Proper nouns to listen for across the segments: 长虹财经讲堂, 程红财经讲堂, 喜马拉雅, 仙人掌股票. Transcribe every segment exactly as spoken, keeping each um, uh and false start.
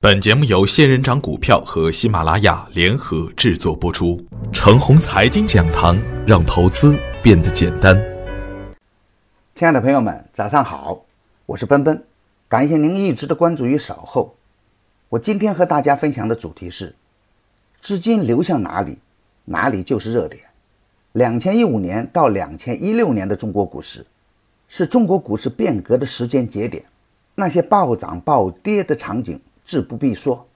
本节目由仙人掌股票和喜马拉雅联合制作播出。程红财经讲堂，让投资变得简单。亲爱的朋友们，早上好，我是奔奔，感谢您一直的关注与守候。我今天和大家分享的主题是：资金流向哪里，哪里就是热点。二零一五年到二零一六年的中国股市，是中国股市变革的时间节点，那些暴涨暴跌的场景自不必说，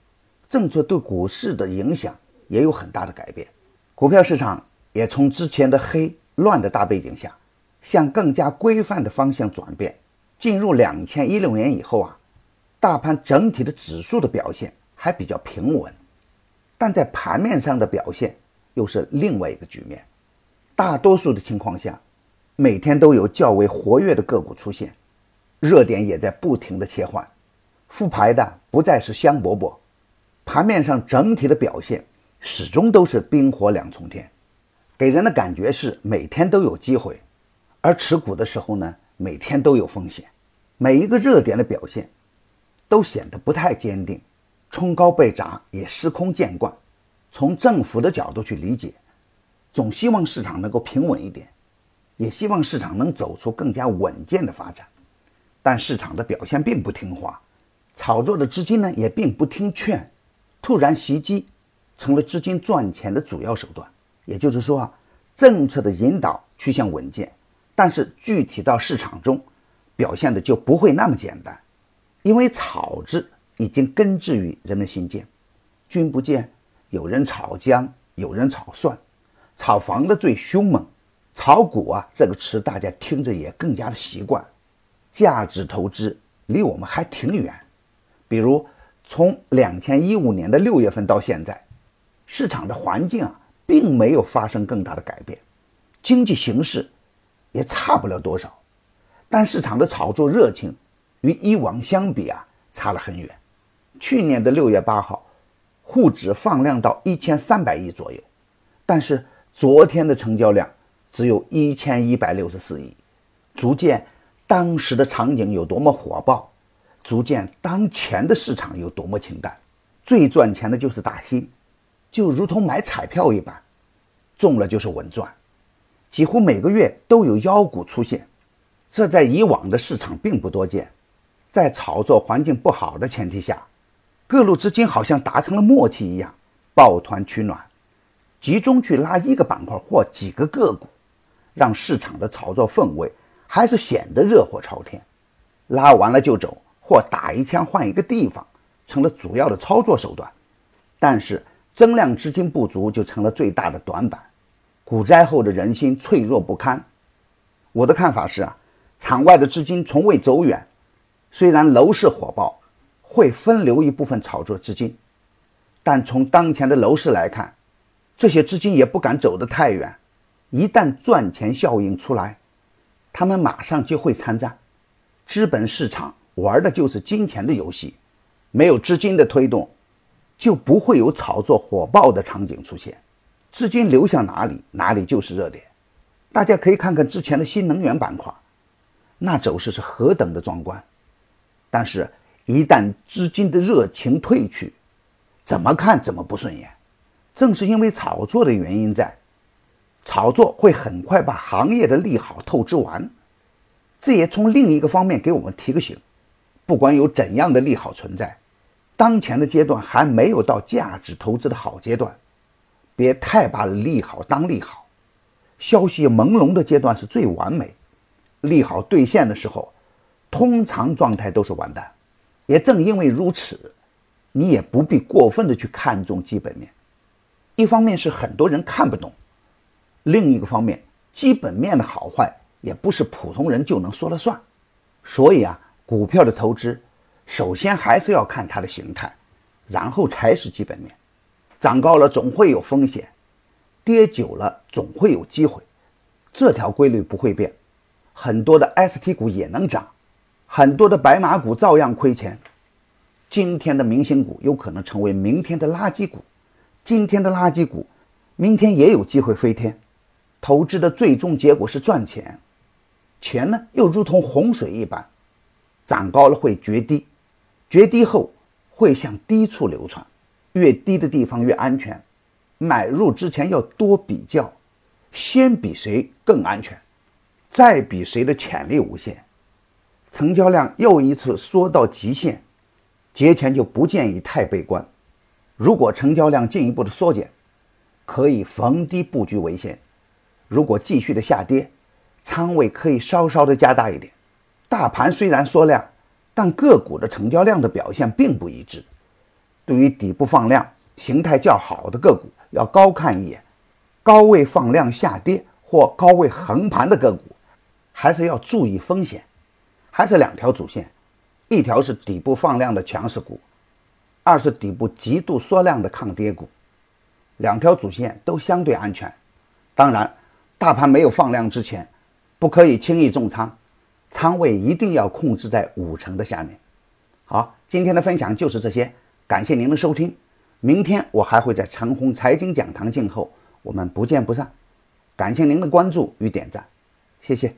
政策对股市的影响也有很大的改变，股票市场也从之前的黑乱的大背景下，向更加规范的方向转变。进入二零一六年以后啊，大盘整体的指数的表现还比较平稳，但在盘面上的表现又是另外一个局面。大多数的情况下，每天都有较为活跃的个股出现，热点也在不停的切换，复牌的不再是香饽饽，盘面上整体的表现始终都是冰火两重天，给人的感觉是每天都有机会，而持股的时候呢，每天都有风险。每一个热点的表现都显得不太坚定，冲高被砸也司空见惯。从政府的角度去理解，总希望市场能够平稳一点，也希望市场能走出更加稳健的发展，但市场的表现并不听话，炒作的资金呢也并不听劝，突然袭击成了资金赚钱的主要手段。也就是说啊，政策的引导趋向稳健，但是具体到市场中表现的就不会那么简单，因为草字已经根植于人们心间。君不见，有人炒姜，有人炒蒜，炒房的最凶猛，炒股啊这个词大家听着也更加的习惯，价值投资离我们还挺远。比如从二零一五年的六月份到现在，市场的环境啊并没有发生更大的改变，经济形势也差不了多少，但市场的炒作热情与以往相比啊差了很远。去年的六月八号，沪指放量到一千三百亿左右，但是昨天的成交量只有一千一百六十四亿，足见当时的场景有多么火爆，足见当前的市场有多么清淡。最赚钱的就是打新，就如同买彩票一般，中了就是稳赚，几乎每个月都有妖股出现，这在以往的市场并不多见。在炒作环境不好的前提下，各路资金好像达成了默契一样，抱团取暖，集中去拉一个板块或几个个股，让市场的炒作氛围还是显得热火朝天。拉完了就走，或打一枪换一个地方，成了主要的操作手段。但是增量资金不足就成了最大的短板，股灾后的人心脆弱不堪。我的看法是啊，场外的资金从未走远，虽然楼市火爆会分流一部分炒作资金，但从当前的楼市来看，这些资金也不敢走得太远，一旦赚钱效应出来，他们马上就会参战。资本市场玩的就是金钱的游戏，没有资金的推动，就不会有炒作火爆的场景出现。资金流向哪里，哪里就是热点。大家可以看看之前的新能源板块，那走势是何等的壮观，但是一旦资金的热情退去，怎么看怎么不顺眼。正是因为炒作的原因在，炒作会很快把行业的利好透支完。这也从另一个方面给我们提个醒，不管有怎样的利好存在，当前的阶段还没有到价值投资的好阶段，别太把利好当利好。消息朦胧的阶段是最完美，利好兑现的时候，通常状态都是完蛋。也正因为如此，你也不必过分的去看重基本面。一方面是很多人看不懂，另一个方面，基本面的好坏也不是普通人就能说了算。所以啊，股票的投资首先还是要看它的形态，然后才是基本面。涨高了总会有风险，跌久了总会有机会，这条规律不会变。很多的 S T 股也能涨，很多的白马股照样亏钱。今天的明星股有可能成为明天的垃圾股，今天的垃圾股明天也有机会飞天。投资的最终结果是赚钱，钱呢又如同洪水一般，涨高了会决堤，决堤后会向低处流传，越低的地方越安全。买入之前要多比较，先比谁更安全，再比谁的潜力无限。成交量又一次缩到极限，节前就不建议太悲观。如果成交量进一步的缩减，可以逢低布局为先。如果继续的下跌，仓位可以稍稍的加大一点。大盘虽然缩量，但个股的成交量的表现并不一致。对于底部放量形态较好的个股要高看一眼，高位放量下跌或高位横盘的个股还是要注意风险。还是两条主线，一条是底部放量的强势股，二是底部极度缩量的抗跌股。两条主线都相对安全。当然，大盘没有放量之前不可以轻易重仓，仓位一定要控制在五成的下面。好，今天的分享就是这些，感谢您的收听。明天我还会在长虹财经讲堂静候，我们不见不散。感谢您的关注与点赞，谢谢。